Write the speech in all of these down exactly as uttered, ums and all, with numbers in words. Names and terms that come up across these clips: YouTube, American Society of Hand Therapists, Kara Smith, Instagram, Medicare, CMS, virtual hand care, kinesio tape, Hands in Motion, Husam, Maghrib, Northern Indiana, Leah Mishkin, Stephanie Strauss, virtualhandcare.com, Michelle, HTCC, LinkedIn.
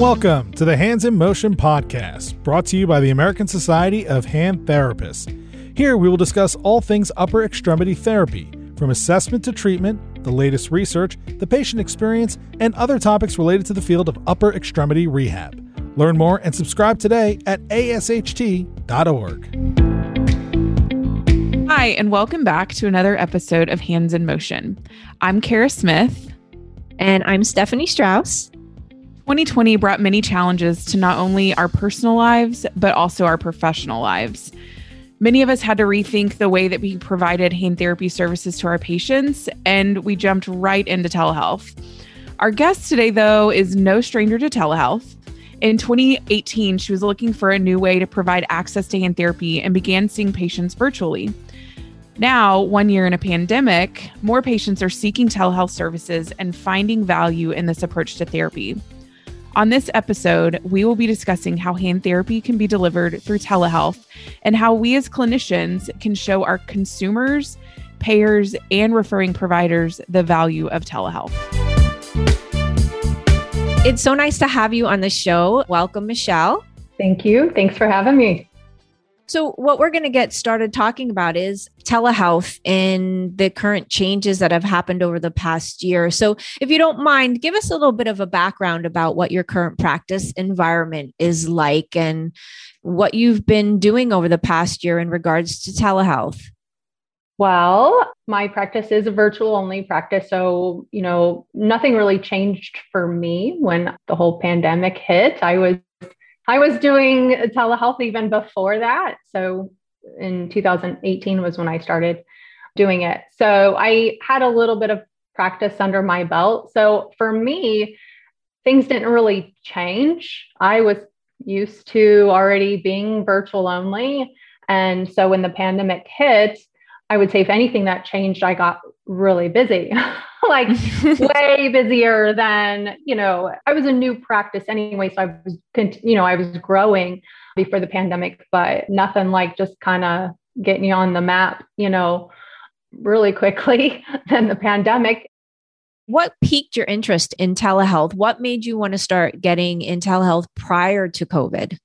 Welcome to the Hands in Motion podcast, brought to you by the American Society of Hand Therapists. Here we will discuss all things upper extremity therapy, from assessment to treatment, the latest research, the patient experience, and other topics related to the field of upper extremity rehab. Learn more and subscribe today at A S H T dot org. Hi, and welcome back to another episode of Hands in Motion. I'm Kara Smith. And I'm Stephanie Strauss. twenty twenty brought many challenges to not only our personal lives, but also our professional lives. Many of us had to rethink the way that we provided hand therapy services to our patients, and we jumped right into telehealth. Our guest today, though, is no stranger to telehealth. In twenty eighteen, she was looking for a new way to provide access to hand therapy and began seeing patients virtually. Now, one year in a pandemic, more patients are seeking telehealth services and finding value in this approach to therapy. On this episode, we will be discussing how hand therapy can be delivered through telehealth and how we as clinicians can show our consumers, payers, and referring providers the value of telehealth. It's so nice to have you on the show. Welcome, Michelle. Thank you. Thanks for having me. So what we're going to get started talking about is telehealth and the current changes that have happened over the past year. So if you don't mind, give us a little bit of a background about what your current practice environment is like and what you've been doing over the past year in regards to telehealth. Well, my practice is a virtual only practice. So, you know, nothing really changed for me when the whole pandemic hit. I was I was doing telehealth even before that. So in two thousand eighteen was when I started doing it. So I had a little bit of practice under my belt. So for me, things didn't really change. I was used to already being virtual only. And so when the pandemic hit, I would say if anything that changed, I got really busy, like way busier than, you know, I was a new practice anyway. So I was, you know, I was growing before the pandemic, but nothing like just kind of getting you on the map, you know, really quickly than the pandemic. What piqued your interest in telehealth? What made you want to start getting in telehealth prior to COVID?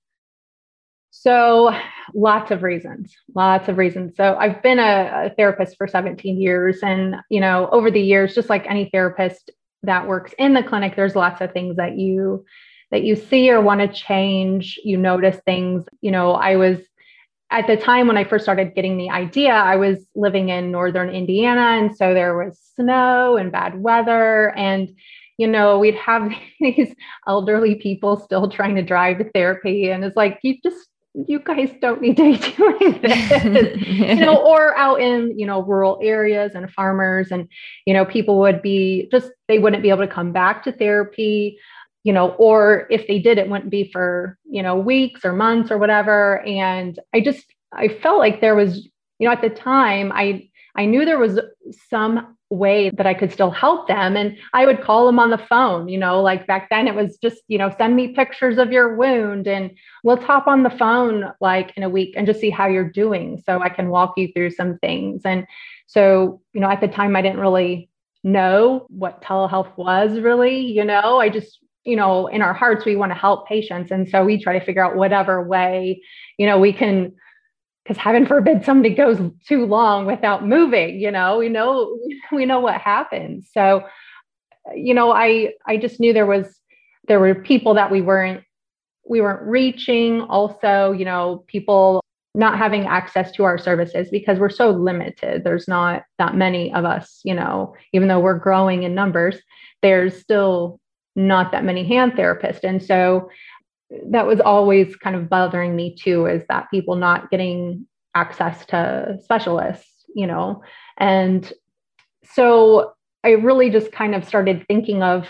So lots of reasons, lots of reasons. So I've been a, a therapist for seventeen years. And, you know, over the years, just like any therapist that works in the clinic, there's lots of things that you that you see or want to change. You notice things. You know, I was at the time when I first started getting the idea, I was living in Northern Indiana. And so there was snow and bad weather. And you know, we'd have these elderly people still trying to drive to therapy. And it's like, you just you guys don't need to be doing this, you know, or out in, you know, rural areas and farmers and, you know, people would be just, they wouldn't be able to come back to therapy, you know, or if they did, it wouldn't be for, you know, weeks or months or whatever. And I just, I felt like there was, you know, at the time I, I knew there was some way that I could still help them. And I would call them on the phone, you know, like back then it was just, you know, send me pictures of your wound and let's hop on the phone like in a week and just see how you're doing. So I can walk you through some things. And so, you know, at the time I didn't really know what telehealth was really, you know, I just, you know, in our hearts, we want to help patients. And so we try to figure out whatever way, you know, we can. Because heaven forbid somebody goes too long without moving, you know, we know, we know what happens. So, you know, I, I just knew there was, there were people that we weren't, we weren't reaching. Also, you know, people not having access to our services because we're so limited. There's not that many of us, you know, even though we're growing in numbers, there's still not that many hand therapists. And so that was always kind of bothering me too, is that people not getting access to specialists, you know? And so I really just kind of started thinking of,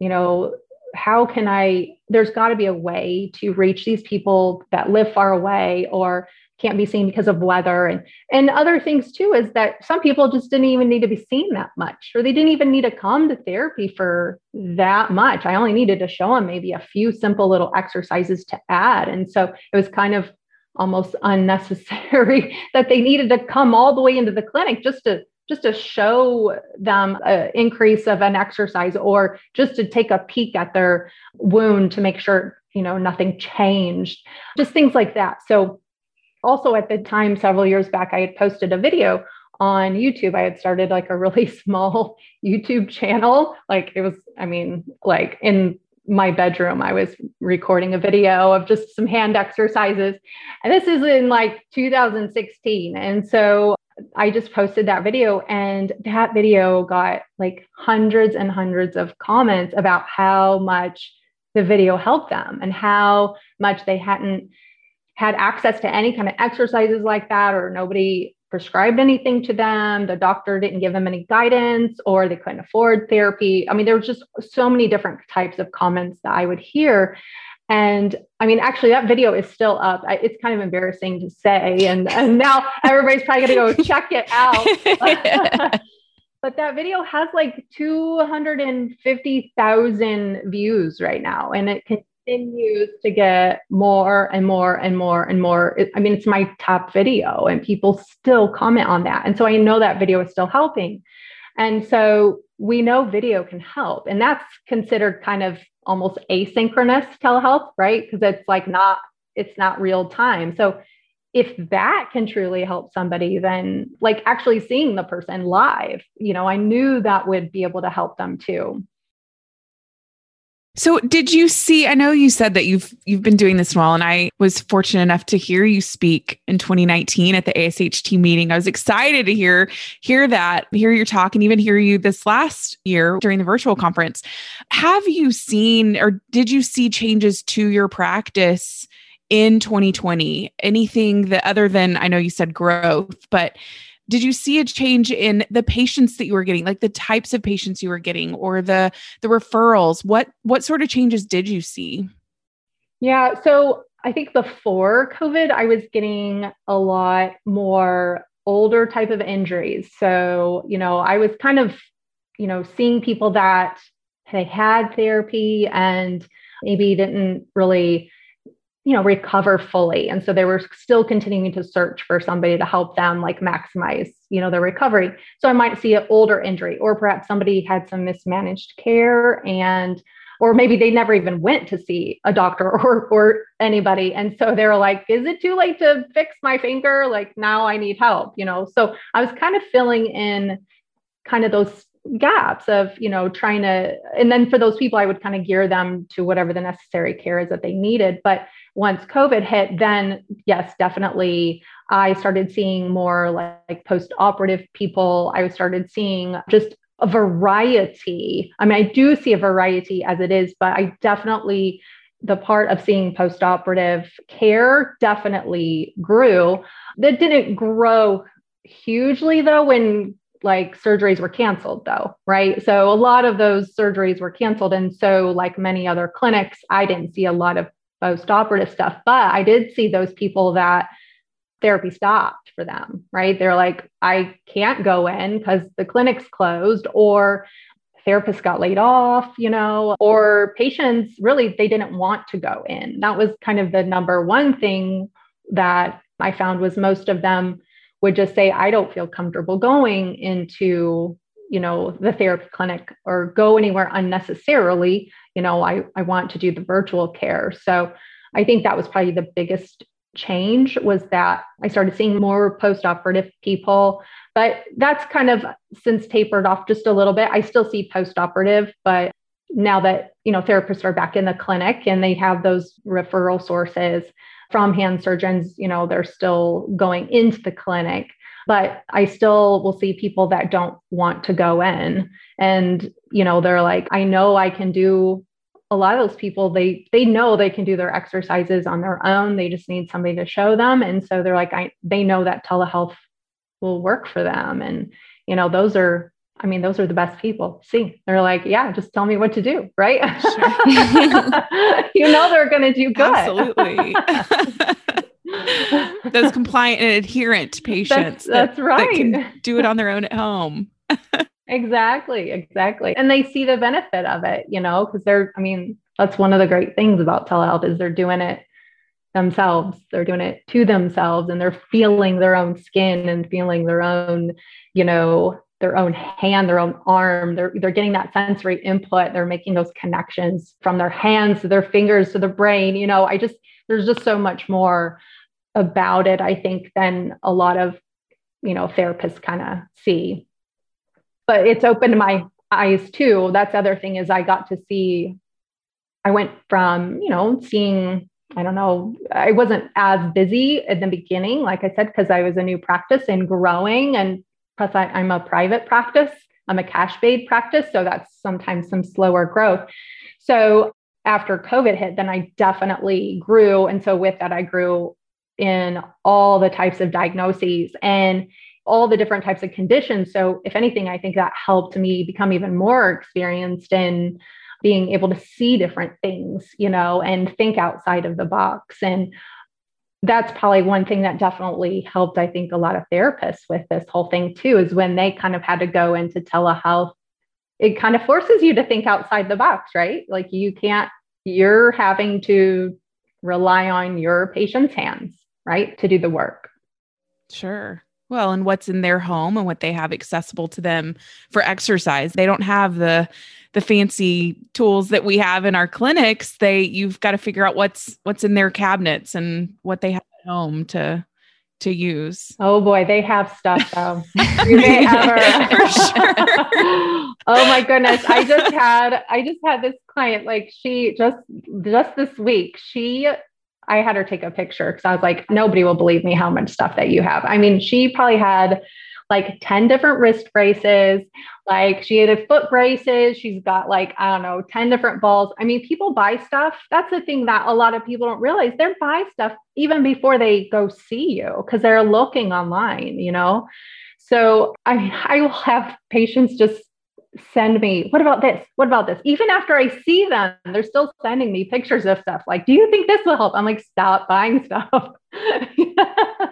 you know, how can I, there's got to be a way to reach these people that live far away or can't be seen because of weather. And, and other things too, is that some people just didn't even need to be seen that much, or they didn't even need to come to therapy for that much. I only needed to show them maybe a few simple little exercises to add. And so it was kind of almost unnecessary that they needed to come all the way into the clinic just to just to show them an increase of an exercise or just to take a peek at their wound to make sure, you know, nothing changed, just things like that. So also at the time, several years back, I had posted a video on YouTube. I had started like a really small YouTube channel. Like it was, I mean, like in my bedroom, I was recording a video of just some hand exercises. And this is in like two thousand sixteen. And so I just posted that video, and that video got like hundreds and hundreds of comments about how much the video helped them and how much they hadn't had access to any kind of exercises like that, or nobody prescribed anything to them. The doctor didn't give them any guidance, or they couldn't afford therapy. I mean, there were just so many different types of comments that I would hear. And I mean, actually that video is still up. I, it's kind of embarrassing to say. And, and now everybody's probably going to go check it out. But that video has like two hundred fifty thousand views right now. And it can continues to get more and more and more and more. I mean, it's my top video and people still comment on that. And so I know that video is still helping. And so we know video can help. And that's considered kind of almost asynchronous telehealth, right? Because it's like not, it's not real time. So if that can truly help somebody, then like actually seeing the person live, you know, I knew that would be able to help them too. So did you see, I know you said that you've you've been doing this while, and I was fortunate enough to hear you speak in twenty nineteen at the A S H T meeting. I was excited to hear hear that, hear your talk, and even hear you this last year during the virtual conference. Have you seen, or did you see changes to your practice in twenty twenty? Anything that other than, I know you said growth, but did you see a change in the patients that you were getting, like the types of patients you were getting, or the the referrals? What what sort of changes did you see? Yeah, so I think before COVID, I was getting a lot more older type of injuries. So, you know, I was kind of, you know, seeing people that they had therapy and maybe didn't really, you know, recover fully. And so they were still continuing to search for somebody to help them like maximize, you know, their recovery. So I might see an older injury, or perhaps somebody had some mismanaged care, and, or maybe they never even went to see a doctor or, or anybody. And so they were like, is it too late to fix my finger? Like now I need help, you know? So I was kind of filling in kind of those gaps of, you know, trying to, and then for those people, I would kind of gear them to whatever the necessary care is that they needed. But once COVID hit, then yes, definitely. I started seeing more like, like post-operative people. I started seeing just a variety. I mean, I do see a variety as it is, but I definitely, the part of seeing post-operative care definitely grew. That didn't grow hugely though, when like surgeries were canceled though, right? So a lot of those surgeries were canceled. And so like many other clinics, I didn't see a lot of post-operative stuff, but I did see those people that therapy stopped for them, right? They're like, I can't go in because the clinic's closed, or therapists got laid off, you know, or patients really, they didn't want to go in. That was kind of the number one thing that I found was most of them would just say, I don't feel comfortable going into, you know, the therapy clinic or go anywhere unnecessarily. You know, I, I want to do the virtual care. So I think that was probably the biggest change, was that I started seeing more post-operative people, but that's kind of since tapered off just a little bit. I still see post-operative, but now that, you know, therapists are back in the clinic and they have those referral sources from hand surgeons, you know, they're still going into the clinic. But I still will see people that don't want to go in. And, you know, they're like, I know I can do a lot of those people. They, they know they can do their exercises on their own. They just need somebody to show them. And so they're like, I, they know that telehealth will work for them. And, you know, those are, I mean, those are the best people. See, they're like, yeah, just tell me what to do. Right. Sure. You know, they're going to do good. Absolutely. Those compliant and adherent patients. That's, that's that, right. That can do it on their own at home. Exactly. Exactly. And they see the benefit of it, you know, because they're, I mean, that's one of the great things about telehealth is they're doing it themselves. They're doing it to themselves, and they're feeling their own skin and feeling their own, you know, their own hand, their own arm. They're, they're getting that sensory input. They're making those connections from their hands to their fingers to the brain. You know, I just, there's just so much more about it, I think, than a lot of, you know, therapists kind of see. But it's opened my eyes too. That's the other thing, is I got to see, I went from, you know, seeing, I don't know, I wasn't as busy in the beginning, like I said, because I was a new practice and growing. And plus I, I'm a private practice, I'm a cash paid practice. So that's sometimes some slower growth. So after COVID hit, then I definitely grew. And so with that, I grew in all the types of diagnoses and all the different types of conditions. So if anything, I think that helped me become even more experienced in being able to see different things, you know, and think outside of the box. And that's probably one thing that definitely helped, I think, a lot of therapists with this whole thing too, is when they kind of had to go into telehealth, it kind of forces you to think outside the box, right? Like you can't, you're having to rely on your patient's hands, right, to do the work. Sure. Well, and what's in their home and what they have accessible to them for exercise. They don't have the the fancy tools that we have in our clinics. They you've got to figure out what's what's in their cabinets and what they have at home to to use. Oh boy, they have stuff though. Do they ever? For sure. Oh my goodness. I just had I just had this client, like she just just this week, she I had her take a picture because I was like, nobody will believe me how much stuff that you have. I mean, she probably had like ten different wrist braces. Like she had a foot braces. She's got like, I don't know, ten different balls. I mean, people buy stuff. That's the thing that a lot of people don't realize. They're buying stuff even before they go see you because they're looking online, you know? So I mean, I will have patients just send me, what about this? What about this? Even after I see them, they're still sending me pictures of stuff. Like, do you think this will help? I'm like, stop buying stuff.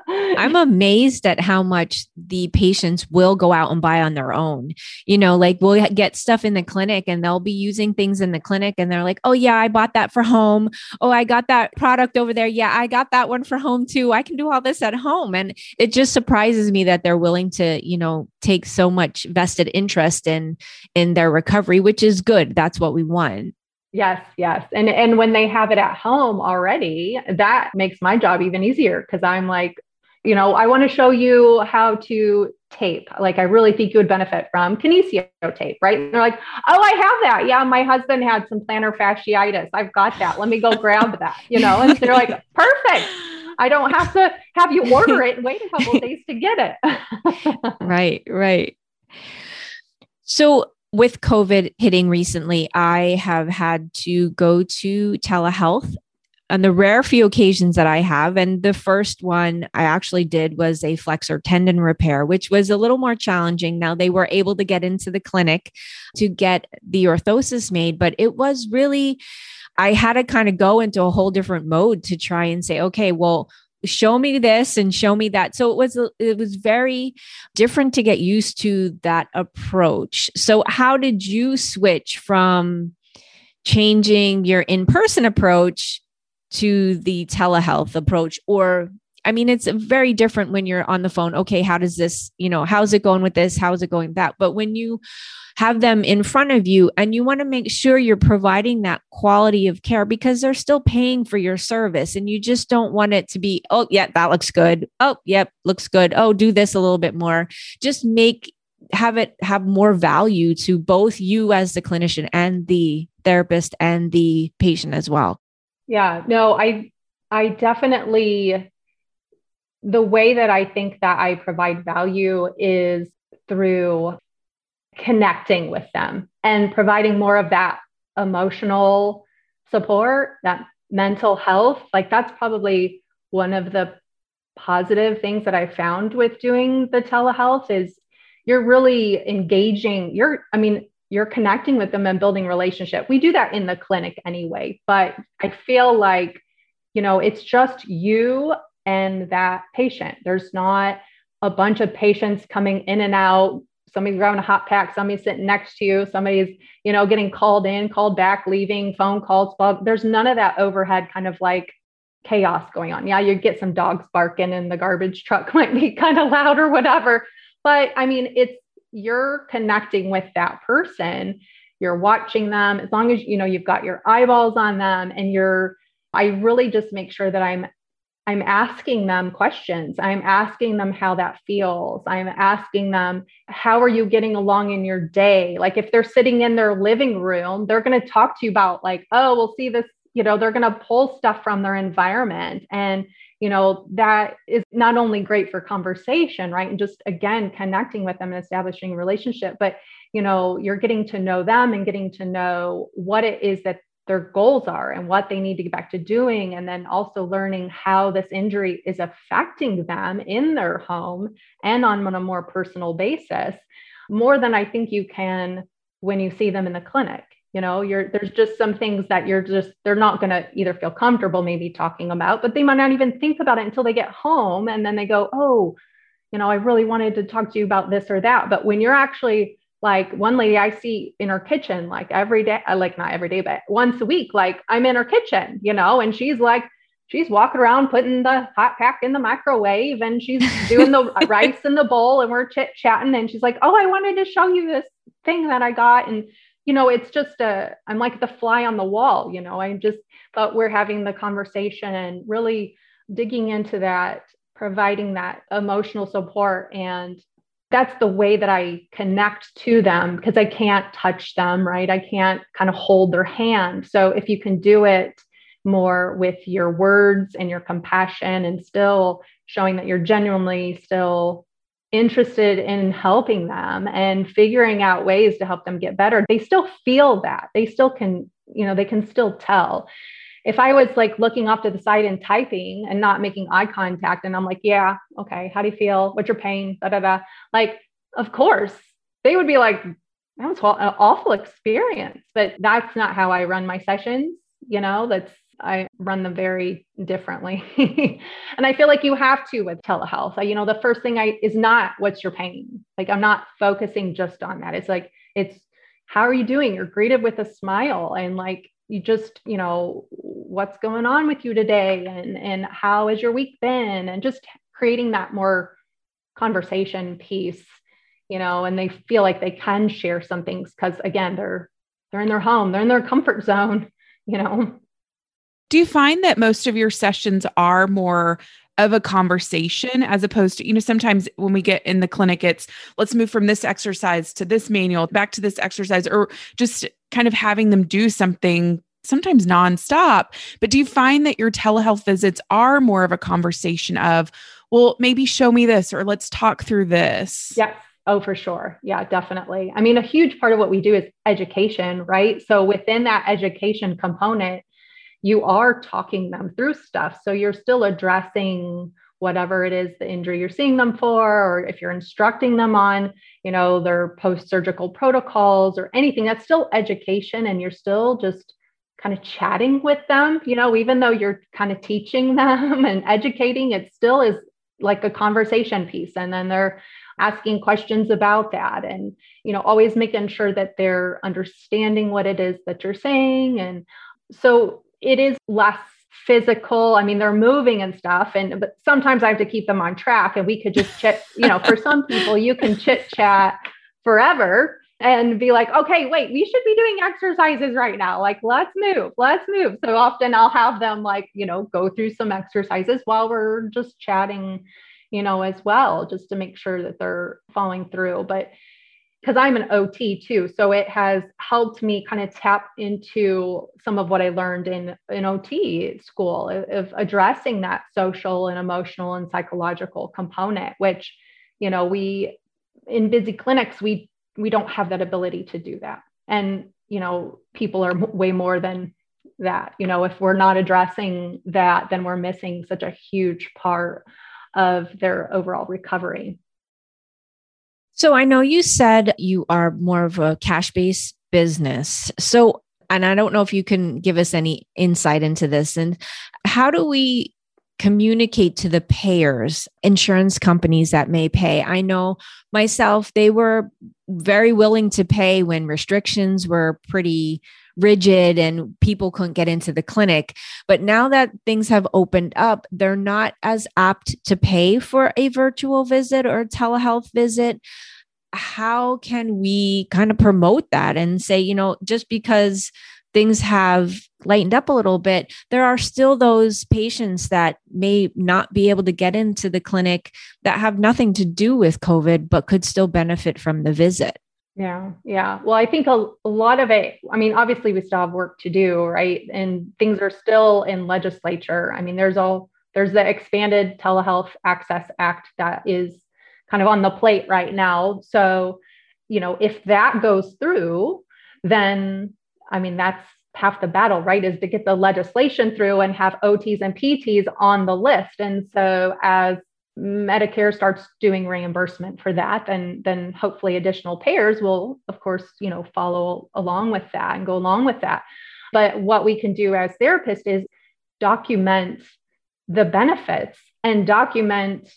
I'm amazed at how much the patients will go out and buy on their own. You know, like we'll get stuff in the clinic and they'll be using things in the clinic and they're like, oh yeah, I bought that for home. Oh, I got that product over there. Yeah, I got that one for home too. I can do all this at home. And it just surprises me that they're willing to, you know, take so much vested interest in, in their recovery, which is good. That's what we want. Yes. Yes. And, and when they have it at home already, that makes my job even easier. Cause I'm like, you know, I want to show you how to tape. Like, I really think you would benefit from kinesio tape, right? And they're like, oh, I have that. Yeah. My husband had some plantar fasciitis. I've got that. Let me go grab that, you know? And they're like, perfect. I don't have to have you order it and wait a couple of days to get it. Right. Right. So with COVID hitting recently, I have had to go to telehealth on the rare few occasions that I have. And the first one I actually did was a flexor tendon repair, which was a little more challenging. Now, they were able to get into the clinic to get the orthosis made, but it was really, I had to kind of go into a whole different mode to try and say, okay, well, show me this and show me that. So it was, it was very different to get used to that approach. So how did you switch from changing your in-person approach to the telehealth approach? Or, I mean, it's very different when you're on the phone. Okay, how does this, you know, how's it going with this? How's it going with that? But when you have them in front of you and you want to make sure you're providing that quality of care because they're still paying for your service and you just don't want it to be, oh, yeah, that looks good. Oh, yep, looks good. Oh, do this a little bit more. Just make, have it have more value to both you as the clinician and the therapist and the patient as well. Yeah, no, I, I definitely, the way that I think that I provide value is through connecting with them and providing more of that emotional support, that mental health. Like, that's probably one of the positive things that I found with doing the telehealth is you're really engaging. You're, I mean, you're connecting with them and building relationship. We do that in the clinic anyway, but I feel like, you know, it's just you and that patient. There's not a bunch of patients coming in and out. Somebody's grabbing a hot pack. Somebody's sitting next to you. Somebody's, you know, getting called in, called back, leaving, phone calls. There's none of that overhead kind of like chaos going on. Yeah, you get some dogs barking and the garbage truck might be kind of loud or whatever. But I mean, it's, you're connecting with that person, you're watching them, as long as, you know, you've got your eyeballs on them and you're, I really just make sure that I'm, I'm asking them questions. I'm asking them how that feels. I'm asking them, how are you getting along in your day? Like if they're sitting in their living room, they're going to talk to you about like, oh, we'll see this, you know, they're going to pull stuff from their environment. And, you know, that is not only great for conversation, right? And just, again, connecting with them and establishing a relationship, but, you know, you're getting to know them and getting to know what it is that their goals are and what they need to get back to doing. And then also learning how this injury is affecting them in their home and on a more personal basis, more than I think you can when you see them in the clinic. You know, you're, there's just some things that you're just, they're not going to either feel comfortable maybe talking about, but they might not even think about it until they get home. And then they go, oh, you know, I really wanted to talk to you about this or that. But when you're actually, like one lady I see in her kitchen, like every day, like not every day, but once a week, like I'm in her kitchen, you know, and she's like, she's walking around, putting the hot pack in the microwave and she's doing the rice in the bowl and we're chit chatting. And she's like, oh, I wanted to show you this thing that I got. And, you know, it's just a, I'm like the fly on the wall, you know, I'm just, but we're having the conversation and really digging into that, providing that emotional support. And that's the way that I connect to them because I can't touch them, right? I can't kind of hold their hand. So if you can do it more with your words and your compassion and still showing that you're genuinely still interested in helping them and figuring out ways to help them get better, they still feel that. They still can, you know, they can still tell. If I was like looking off to the side and typing and not making eye contact and I'm like, yeah, okay, how do you feel? What's your pain? Da, da, da. Like, of course, they would be like, that was an awful experience, but that's not how I run my sessions. You know, that's, I run them very differently. And I feel like you have to with telehealth, you know, the first thing I is not what's your pain? Like, I'm not focusing just on that. It's like, it's, how are you doing? You're greeted with a smile and like, you just, you know, what's going on with you today and, and how has your week been? And just creating that more conversation piece, you know, and they feel like they can share some things because again, they're, they're in their home, they're in their comfort zone, you know. Do you find that most of your sessions are more of a conversation as opposed to, you know, sometimes when we get in the clinic, it's let's move from this exercise to this manual, back to this exercise, or just kind of having them do something sometimes nonstop. But do you find that your telehealth visits are more of a conversation of, well, maybe show me this, or let's talk through this? Yeah. Oh, for sure. Yeah, definitely. I mean, a huge part of what we do is education, right? So within that education component, you are talking them through stuff. So you're still addressing whatever it is, the injury you're seeing them for, or if you're instructing them on, you know, their post-surgical protocols or anything, that's still education. And you're still just kind of chatting with them, you know, even though you're kind of teaching them and educating, it still is like a conversation piece. And then they're asking questions about that and, you know, always making sure that they're understanding what it is that you're saying. And so it is less physical. I mean, they're moving and stuff. And, but sometimes I have to keep them on track and we could just chit, you know, for some people you can chit chat forever and be like, okay, wait, we should be doing exercises right now. Like, let's move, let's move. So often I'll have them like, you know, go through some exercises while we're just chatting, you know, as well, just to make sure that they're following through. But because I'm an O T too. So it has helped me kind of tap into some of what I learned in, in O T school of addressing that social and emotional and psychological component, which, you know, we in busy clinics, we, we don't have that ability to do that. And, you know, people are way more than that. You know, if we're not addressing that, then we're missing such a huge part of their overall recovery. So I know you said you are more of a cash-based business. So, and I don't know if you can give us any insight into this, and how do we communicate to the payers, insurance companies that may pay. I know myself, they were very willing to pay when restrictions were pretty rigid and people couldn't get into the clinic. But now that things have opened up, they're not as apt to pay for a virtual visit or a telehealth visit. How can we kind of promote that and say, you know, just because things have lightened up a little bit, there are still those patients that may not be able to get into the clinic that have nothing to do with COVID, but could still benefit from the visit? Yeah. Yeah. Well, I think a, a lot of it, I mean, obviously we still have work to do, right? And things are still in legislature. I mean, there's all, there's the expanded telehealth access act that is kind of on the plate right now. So, you know, if that goes through, then, I mean, that's half the battle, right? Is to get the legislation through and have O Ts and P Ts on the list. And so as Medicare starts doing reimbursement for that, and then hopefully additional payers will, of course, you know, follow along with that and go along with that. But what we can do as therapists is document the benefits and document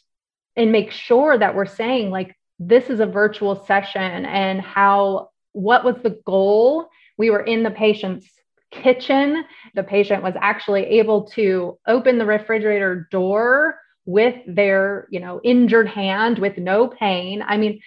and make sure that we're saying, like, this is a virtual session and how, what was the goal? We were in the patient's kitchen. The patient was actually able to open the refrigerator door with their, you know, injured hand with no pain. I mean,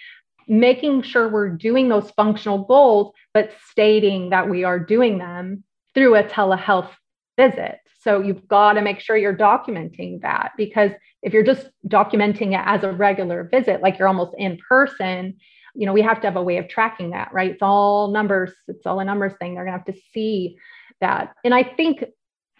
making sure we're doing those functional goals, but stating that we are doing them through a telehealth visit. So you've got to make sure you're documenting that, because if you're just documenting it as a regular visit, like you're almost in person, you know, we have to have a way of tracking that, right? It's all numbers. It's all a numbers thing. They're going to have to see that. And I think,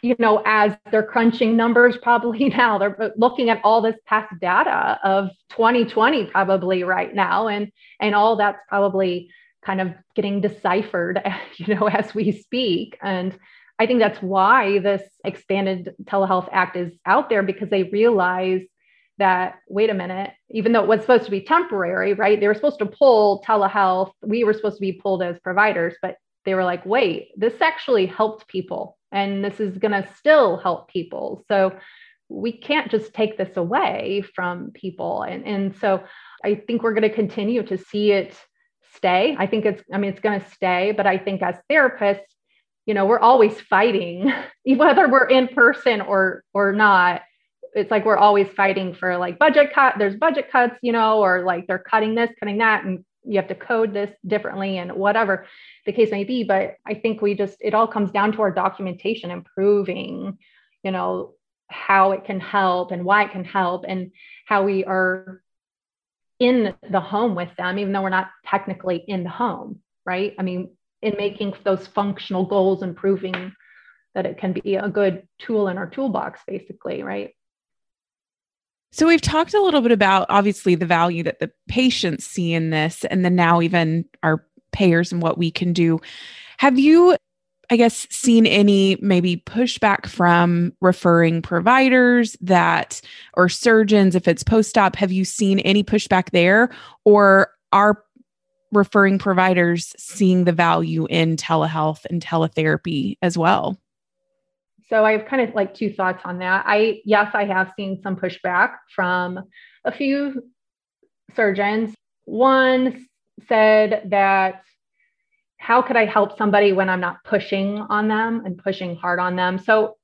you know, as they're crunching numbers probably now, they're looking at all this past data of twenty twenty probably right now. And, and all that's probably kind of getting deciphered, you know, as we speak. And I think that's why this expanded telehealth act is out there, because they realize that, wait a minute, even though it was supposed to be temporary, right? They were supposed to pull telehealth. We were supposed to be pulled as providers, but they were like, wait, this actually helped people. And this is going to still help people. So we can't just take this away from people. And, and so I think we're going to continue to see it stay. I think it's, I mean, it's going to stay, but I think as therapists, you know, we're always fighting, whether we're in person or, or not. It's like, we're always fighting for like budget cut, there's budget cuts, you know, or like they're cutting this, cutting that, and you have to code this differently and whatever the case may be. But I think we just, it all comes down to our documentation and proving, you know, how it can help and why it can help and how we are in the home with them, even though we're not technically in the home, right? I mean, in making those functional goals and proving that it can be a good tool in our toolbox, basically, right? So we've talked a little bit about, obviously, the value that the patients see in this, and then now even our payers and what we can do. Have you, I guess, seen any maybe pushback from referring providers that, or surgeons, if it's post-op, have you seen any pushback there, or are referring providers seeing the value in telehealth and teletherapy as well? So I have kind of like two thoughts on that. I, yes, I have seen some pushback from a few surgeons. One said that, how could I help somebody when I'm not pushing on them and pushing hard on them? So,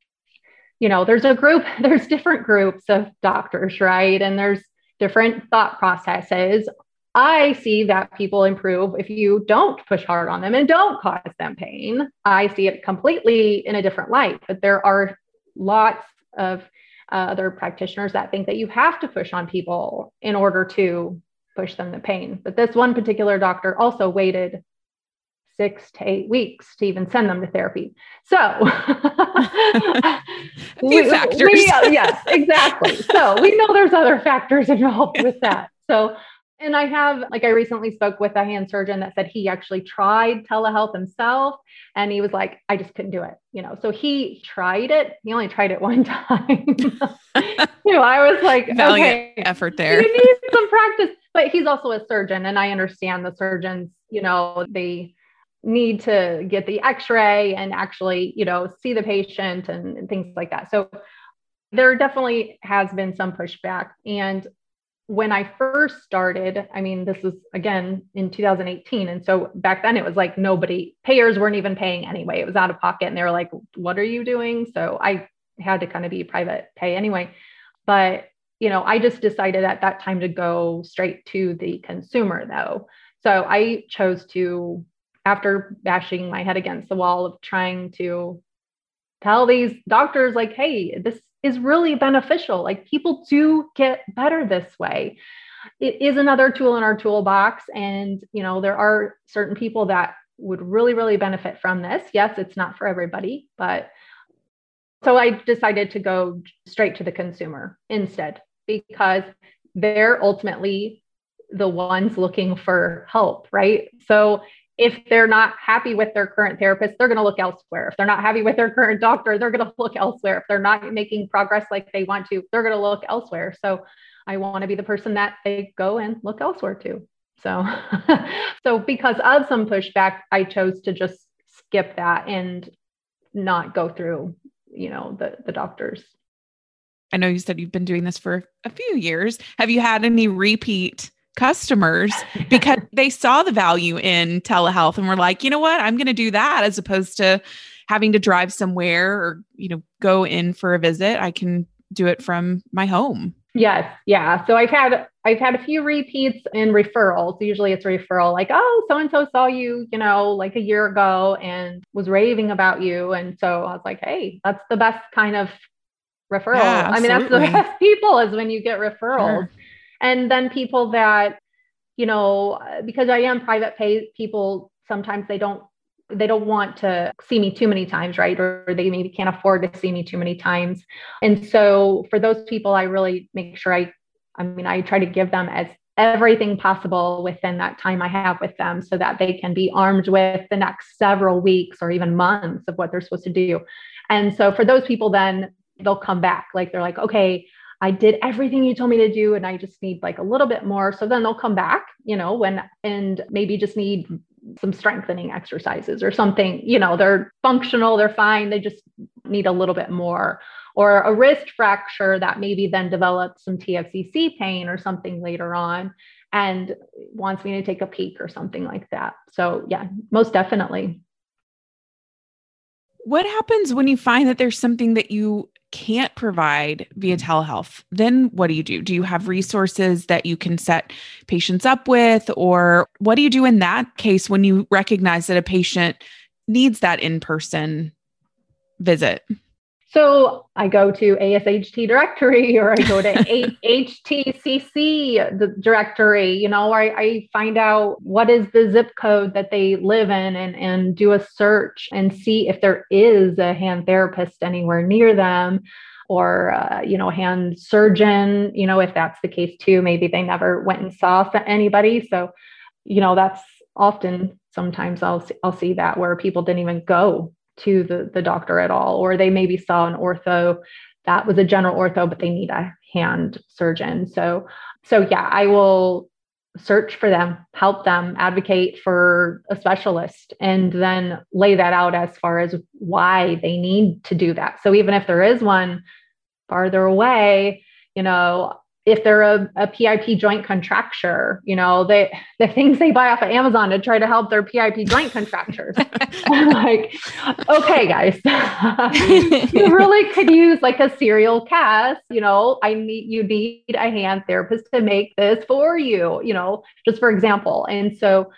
you know, there's a group, there's different groups of doctors, right? And there's different thought processes. I see that people improve if you don't push hard on them and don't cause them pain. I see it completely in a different light, but there are lots of uh, other practitioners that think that you have to push on people in order to push them the pain. But this one particular doctor also waited six to eight weeks to even send them to therapy. So we, factors. We, uh, yes, exactly. So we know there's other factors involved with that. So And I have, like, I recently spoke with a hand surgeon that said he actually tried telehealth himself. And he was like, I just couldn't do it, you know? So he tried it. He only tried it one time. You know, I was like, valiant okay, effort there. You need some practice, but he's also a surgeon. And I understand the surgeons, you know, they need to get the x-ray and actually, you know, see the patient and, and things like that. So there definitely has been some pushback. And when I first started, I mean, this was again in two thousand eighteen. And so back then it was like nobody, payers weren't even paying anyway. It was out of pocket and they were like, what are you doing? So I had to kind of be private pay anyway. But, you know, I just decided at that time to go straight to the consumer though. So I chose to, after bashing my head against the wall of trying to tell these doctors like, hey, this is really beneficial. Like people do get better this way. It is another tool in our toolbox. And, you know, there are certain people that would really, really benefit from this. Yes, it's not for everybody, but so I decided to go straight to the consumer instead, because they're ultimately the ones looking for help, right? So if they're not happy with their current therapist, they're going to look elsewhere. If they're not happy with their current doctor, they're going to look elsewhere. If they're not making progress like they want to, they're going to look elsewhere. So I want to be the person that they go and look elsewhere to. So, so because of some pushback, I chose to just skip that and not go through, you know, the, the doctors. I know you said you've been doing this for a few years. Have you had any repeat customers because they saw the value in telehealth and were like, you know what, I'm going to do that as opposed to having to drive somewhere or, you know, go in for a visit. I can do it from my home. Yes. Yeah. So I've had, I've had a few repeats and referrals. Usually it's a referral like, oh, so-and-so saw you, you know, like a year ago and was raving about you. And so I was like, hey, that's the best kind of referral. Yeah, I mean, that's the best people is when you get referrals. Sure. And then people that, you know, because I am private pay, people sometimes they don't, they don't want to see me too many times, right? Or they maybe can't afford to see me too many times. And so for those people, I really make sure I, I mean, I try to give them as everything possible within that time I have with them so that they can be armed with the next several weeks or even months of what they're supposed to do. And so for those people, then they'll come back. Like, they're like, okay, I did everything you told me to do and I just need like a little bit more. So then they'll come back, you know, when, and maybe just need some strengthening exercises or something, you know, they're functional, they're fine. They just need a little bit more, or a wrist fracture that maybe then develops some T F C C pain or something later on and wants me to take a peek or something like that. So yeah, most definitely. What happens when you find that there's something that you can't provide via telehealth? Then what do you do? Do you have resources that you can set patients up with? Or what do you do in that case when you recognize that a patient needs that in-person visit? So I go to A S H T directory, or I go to H T C C directory, you know, or I, I find out what is the zip code that they live in and, and do a search and see if there is a hand therapist anywhere near them, or, uh, you know, hand surgeon, you know, if that's the case too, maybe they never went and saw anybody. So, you know, that's often, sometimes I'll, I'll see that where people didn't even go to the, the doctor at all, or they maybe saw an ortho that was a general ortho, but they need a hand surgeon. So, so yeah, I will search for them, help them, advocate for a specialist, and then lay that out as far as why they need to do that. So even if there is one farther away, you know, if they're a, a P I P joint contracture, you know, they, the things they buy off of Amazon to try to help their P I P joint contractures. I'm like, okay, guys, you really could use like a serial cast, you know, I need, you need a hand therapist to make this for you, you know, just for example. And so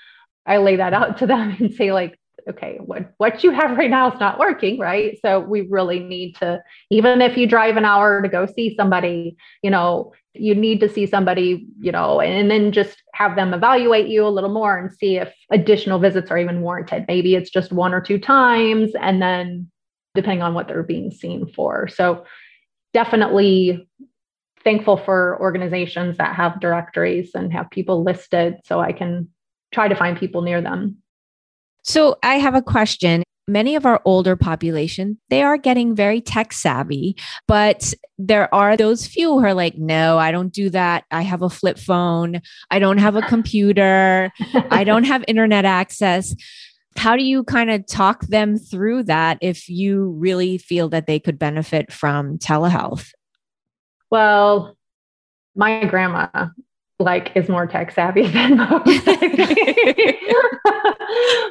I lay that out to them and say like, okay, what, what you have right now is not working, right? So we really need to, even if you drive an hour to go see somebody, you know, you need to see somebody, you know, and then just have them evaluate you a little more and see if additional visits are even warranted. Maybe it's just one or two times, and then depending on what they're being seen for. So definitely thankful for organizations that have directories and have people listed so I can try to find people near them. So I have a question. Many of our older population, they are getting very tech savvy, but there are those few who are like, no, I don't do that. I have a flip phone. I don't have a computer. I don't have internet access. How do you kind of talk them through that if you really feel that they could benefit from telehealth? well, my grandma like is more tech savvy than most.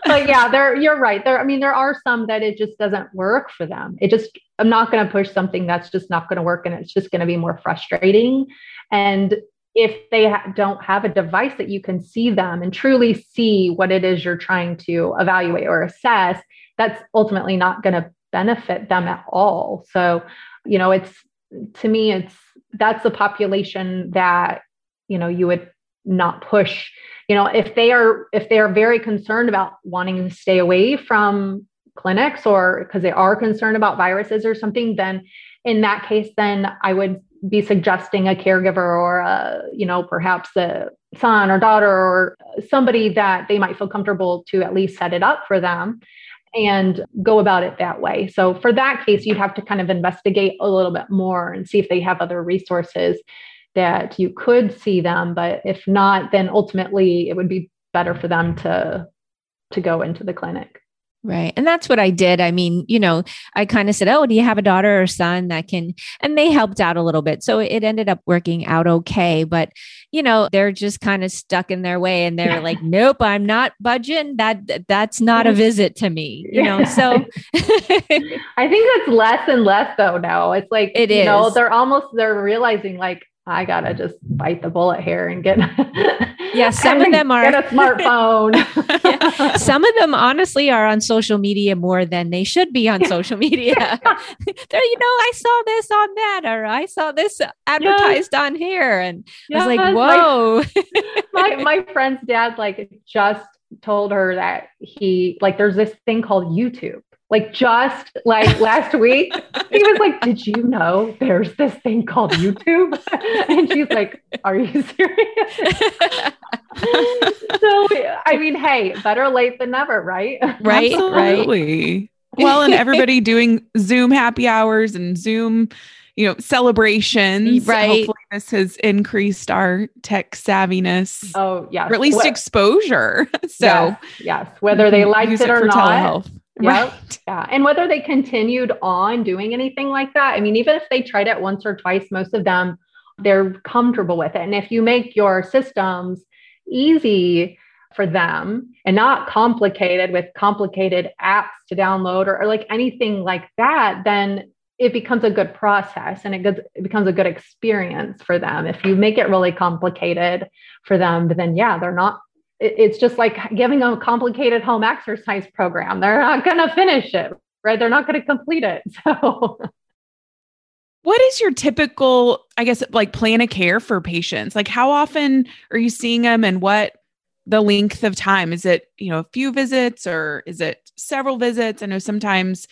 But yeah, there, you're right. There, I mean, there are some that it just doesn't work for them. It just, I'm not going to push something that's just not going to work, and it's just going to be more frustrating. And if they ha- don't have a device that you can see them and truly see what it is you're trying to evaluate or assess, that's ultimately not going to benefit them at all. So, you know, it's, to me, it's, that's the population that, you know, you would not push, you know, if they are, if they are very concerned about wanting to stay away from clinics, or because they are concerned about viruses or something, then in that case, then I would be suggesting a caregiver or, a, you know, perhaps a son or daughter or somebody that they might feel comfortable to at least set it up for them and go about it that way. So for that case, you'd have to kind of investigate a little bit more and see if they have other resources that you could see them. But if not, then ultimately it would be better for them to, to go into the clinic. Right. And that's what I did. I mean, you know, I kind of said, oh, do you have a daughter or son that can, and they helped out a little bit. So it ended up working out okay. But, you know, they're just kind of stuck in their way and they're like, nope, I'm not budging. That, that's not a visit to me, you know? So I think that's less and less though now. It's like, it is. You know, they're almost, they're realizing like, I got to just bite the bullet here and get, yeah, some of them are, get a smartphone. Yeah. Some of them honestly are on social media more than they should be on social media. They're, you know, I saw this on that, or I saw this advertised yes. on here. And yes. I was like, whoa. my, my, my friend's dad, like just told her that he, like, there's this thing called YouTube. Like just like last week, he was like, did you know there's this thing called YouTube? And she's like, are you serious? So, I mean, hey, better late than never, right? Right, absolutely. Right. Well, and everybody doing Zoom happy hours and Zoom, you know, celebrations. Right. Hopefully this has increased our tech savviness. Oh, yeah. Or at least what? Exposure. So yes, yes. Whether they liked it, it or for not. Telehealth. Yep. Right. Yeah. And whether they continued on doing anything like that, I mean, even if they tried it once or twice, most of them, they're comfortable with it. And if you make your systems easy for them and not complicated with complicated apps to download or, or like anything like that, then it becomes a good process and it, gets, it becomes a good experience for them. If you make it really complicated for them, then yeah, they're not. It's just like giving them a complicated home exercise program. They're not going to finish it, right? They're not going to complete it. So what is your typical, I guess, like plan of care for patients? Like how often are you seeing them and what the length of time? Is it, you know, a few visits or is it several visits? I know sometimes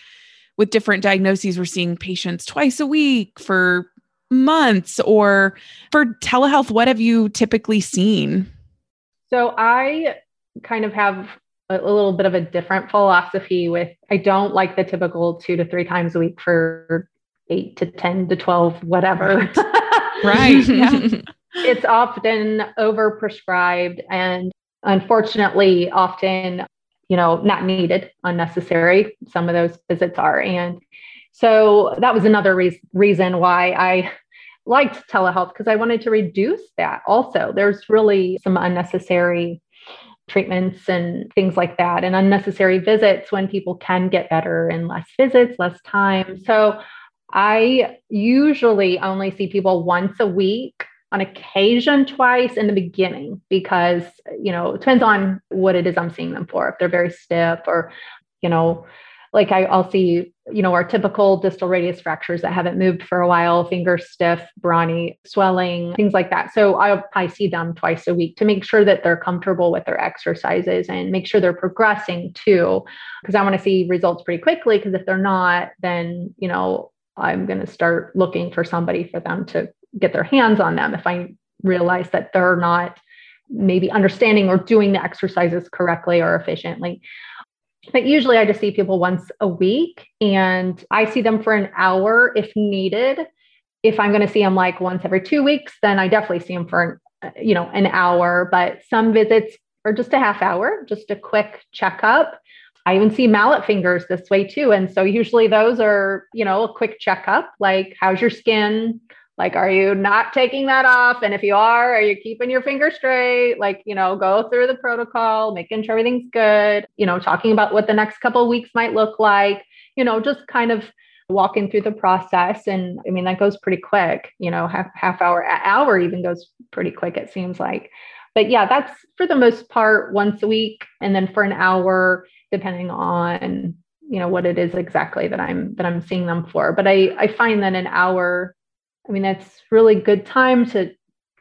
with different diagnoses, we're seeing patients twice a week for months. Or for telehealth, what have you typically seen? So I kind of have a little bit of a different philosophy with, I don't like the typical two to three times a week for eight to ten to twelve, whatever. Right. Yeah. It's often overprescribed and unfortunately often, you know, not needed, unnecessary. Some of those visits are. And so that was another re- reason why I liked telehealth, because I wanted to reduce that. Also, there's really some unnecessary treatments and things like that, and unnecessary visits when people can get better and less visits, less time. So I usually only see people once a week, on occasion twice in the beginning, because, you know, it depends on what it is I'm seeing them for. If they're very stiff or, you know, like I, I'll see, you know, our typical distal radius fractures that haven't moved for a while, finger stiff, brawny, swelling, things like that. So I'll probably see them twice a week to make sure that they're comfortable with their exercises and make sure they're progressing too, because I want to see results pretty quickly. Because if they're not, then, you know, I'm going to start looking for somebody for them to get their hands on them if I realize that they're not maybe understanding or doing the exercises correctly or efficiently. But usually I just see people once a week and I see them for an hour if needed. If I'm going to see them like once every two weeks, then I definitely see them for, an, you know, an hour, but some visits are just a half hour, just a quick checkup. I even see mallet fingers this way too. And so usually those are, you know, a quick checkup, like how's your skin? Like, are you not taking that off? And if you are, are you keeping your finger straight? Like, you know, go through the protocol, making sure everything's good, you know, talking about what the next couple of weeks might look like, you know, just kind of walking through the process. And I mean, that goes pretty quick, you know, half, half hour, hour even goes pretty quick, it seems like. But yeah, that's for the most part once a week. And then for an hour, depending on, you know, what it is exactly that I'm, that I'm seeing them for. But I, I find that an hour, I mean, that's really good time to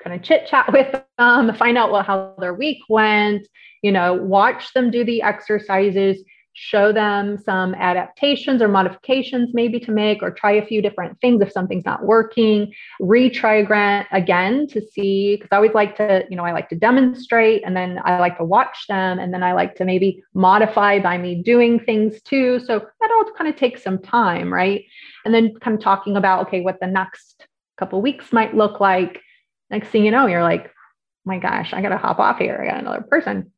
kind of chit chat with them, find out well, how their week went, you know, watch them do the exercises, show them some adaptations or modifications maybe to make, or try a few different things if something's not working, retry again to see, because I always like to, you know, I like to demonstrate and then I like to watch them. And then I like to maybe modify by me doing things too. So that all kind of takes some time, right? And then kind of talking about, okay, what the next couple weeks might look like. Next thing you know, you're like, my gosh, I got to hop off here. I got another person.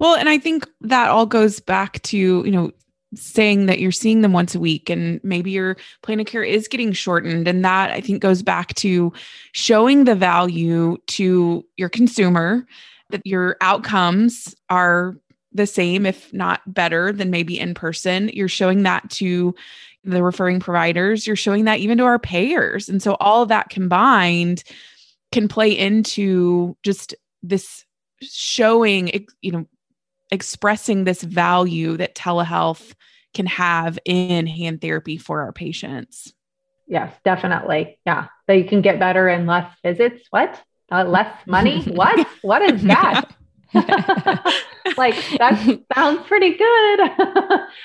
Well, and I think that all goes back to, you know, saying that you're seeing them once a week and maybe your plan of care is getting shortened. And that I think goes back to showing the value to your consumer, that your outcomes are the same, if not better than maybe in person. You're showing that to the referring providers. You're showing that even to our payers. And so all of that combined can play into just this showing, you know, expressing this value that telehealth can have in hand therapy for our patients. Yes, definitely. Yeah. So you can get better in less visits. What? Uh, less money? What? What is that? Like, that sounds pretty good.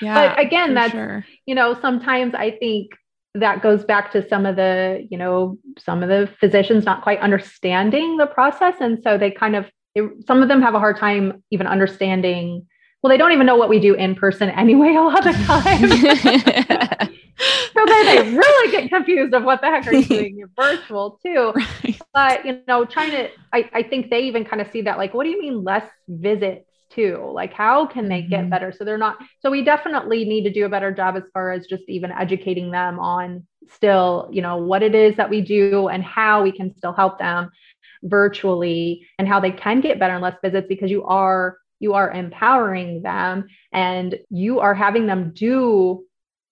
Yeah, but again, that's, sure. you know, sometimes I think that goes back to some of the, you know, some of the physicians not quite understanding the process. And so they kind of, they, some of them have a hard time even understanding, well, they don't even know what we do in person anyway, a lot of times. So then they really get confused of what the heck are you doing? You're virtual too. Right. But, you know, trying to, I, I think they even kind of see that, like, what do you mean less visits too? Like, how can they get better? So they're not, so we definitely need to do a better job as far as just even educating them on still, you know, what it is that we do and how we can still help them virtually and how they can get better in less visits, because you are, you are empowering them and you are having them do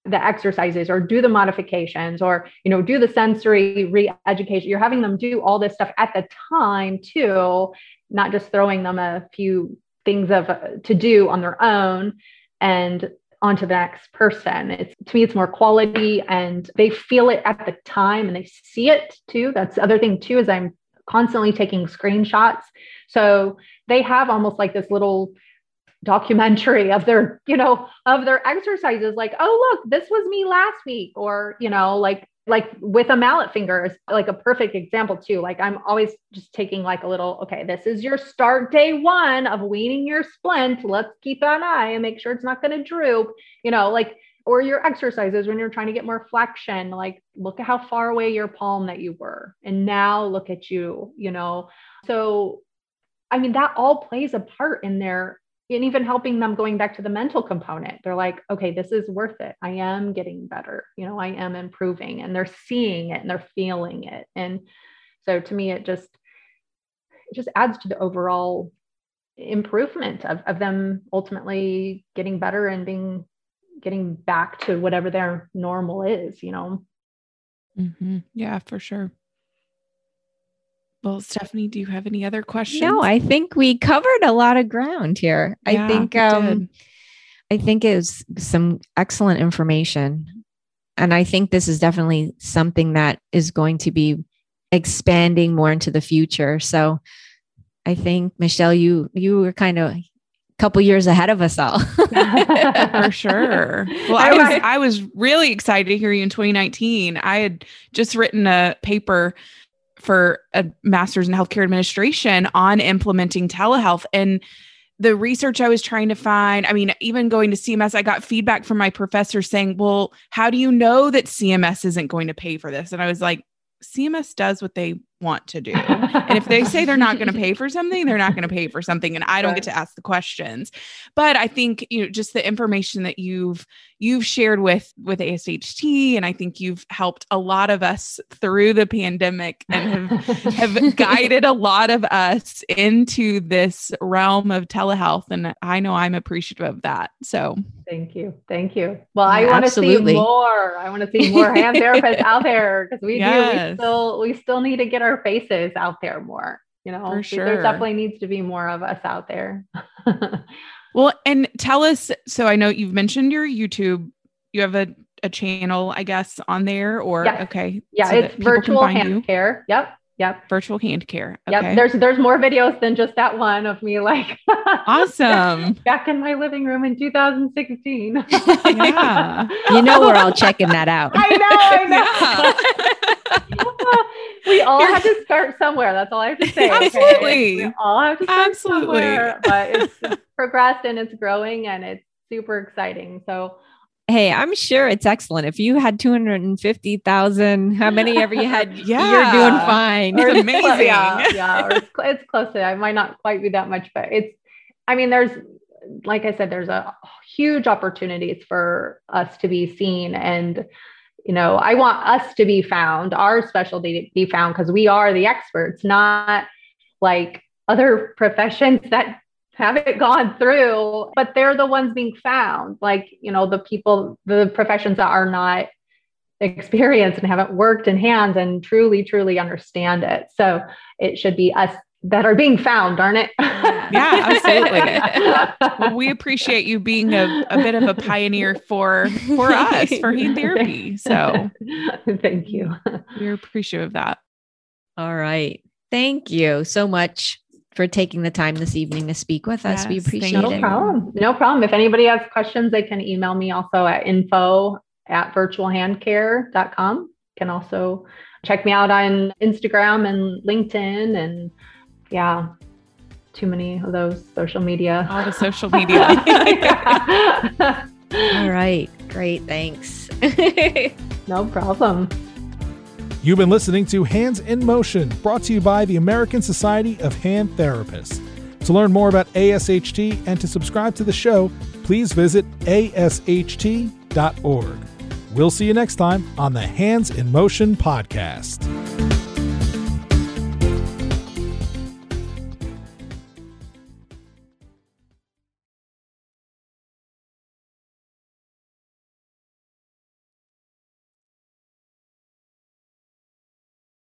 the exercises or do the modifications or, you know, do the sensory re-education. You're having them do all this stuff at the time too, not just throwing them a few things of uh, to do on their own and onto the next person. It's, to me, it's more quality and they feel it at the time and they see it too. That's the other thing too, is I'm constantly taking screenshots. So they have almost like this little documentary of their, you know, of their exercises. Like, oh, look, this was me last week. Or, you know, like, like with a mallet finger is like a perfect example too. Like, I'm always just taking like a little, okay, this is your start day one of weaning your splint. Let's keep an eye and make sure it's not going to droop, you know, like, or your exercises when you're trying to get more flexion, like look at how far away your palm that you were. And now look at you, you know? So, I mean, that all plays a part in their, and even helping them going back to the mental component. They're like, okay, this is worth it. I am getting better. You know, I am improving, and they're seeing it and they're feeling it. And so to me, it just, it just adds to the overall improvement of, of them ultimately getting better and being, getting back to whatever their normal is, you know? Mm-hmm. Yeah, for sure. Well, Stephanie, do you have any other questions? No, I think we covered a lot of ground here. Yeah, I think um, I think it was some excellent information. And I think this is definitely something that is going to be expanding more into the future. So I think, Michelle, you you were kind of a couple years ahead of us all. For sure. Well, I was I was really excited to hear you in twenty nineteen. I had just written a paper for a master's in healthcare administration on implementing telehealth. And the research I was trying to find, I mean, even going to C M S, I got feedback from my professor saying, well, how do you know that C M S isn't going to pay for this? And I was like, C M S does what they want to do. And if they say they're not going to pay for something, they're not going to pay for something. And I don't get to ask the questions, but I think, you know, just the information that you've, you've shared with, with A S H T. And I think you've helped a lot of us through the pandemic and have, have guided a lot of us into this realm of telehealth. And I know I'm appreciative of that. So thank you. Thank you. Well, I yeah, want to see more, I want to see more hand therapists out there, because we yes. do, we still, we still need to get our faces out there more, you know, for sure. There definitely needs to be more of us out there. Well, and tell us, so I know you've mentioned your YouTube, you have a, a channel, I guess, on there or, yes. okay. Yeah. So it's virtual hand you. care. Yep. Yep. Virtual hand care. Okay. Yep. There's, there's more videos than just that one of me, like, awesome. Back in my living room in two thousand sixteen. Yeah. You know, we're all checking that out. I know. I know. Yeah. We all have to start somewhere. That's all I have to say. Absolutely. Okay? We all have to start Absolutely. somewhere, but it's progressed and it's growing and it's super exciting. So, hey, I'm sure it's excellent. If you had two hundred fifty thousand, how many ever you had, yeah. you're doing fine. It's amazing. Yeah, yeah. Or it's, cl- it's close to that. It might not quite be that much, but it's, I mean, there's, like I said, there's a huge opportunities for us to be seen. And, you know, I want us to be found, our specialty to be found, because we are the experts, not like other professions that haven't gone through, but they're the ones being found. Like, you know, the people, the professions that are not experienced and haven't worked in hands and truly, truly understand it. So it should be us that are being found, aren't it? Yeah, absolutely. Well, we appreciate you being a, a bit of a pioneer for, for us, for hand therapy. So thank you. We're appreciative of that. All right. Thank you so much for taking the time this evening to speak with us. Yes, we appreciate no it. No problem. No problem. If anybody has questions, they can email me also at info at virtual hand care dot com. Can also check me out on Instagram and LinkedIn and yeah, too many of those social media. All the social media. All right. Great. Thanks. No problem. You've been listening to Hands in Motion, brought to you by the American Society of Hand Therapists. To learn more about A S H T and to subscribe to the show, please visit A S H T dot org. We'll see you next time on the Hands in Motion podcast.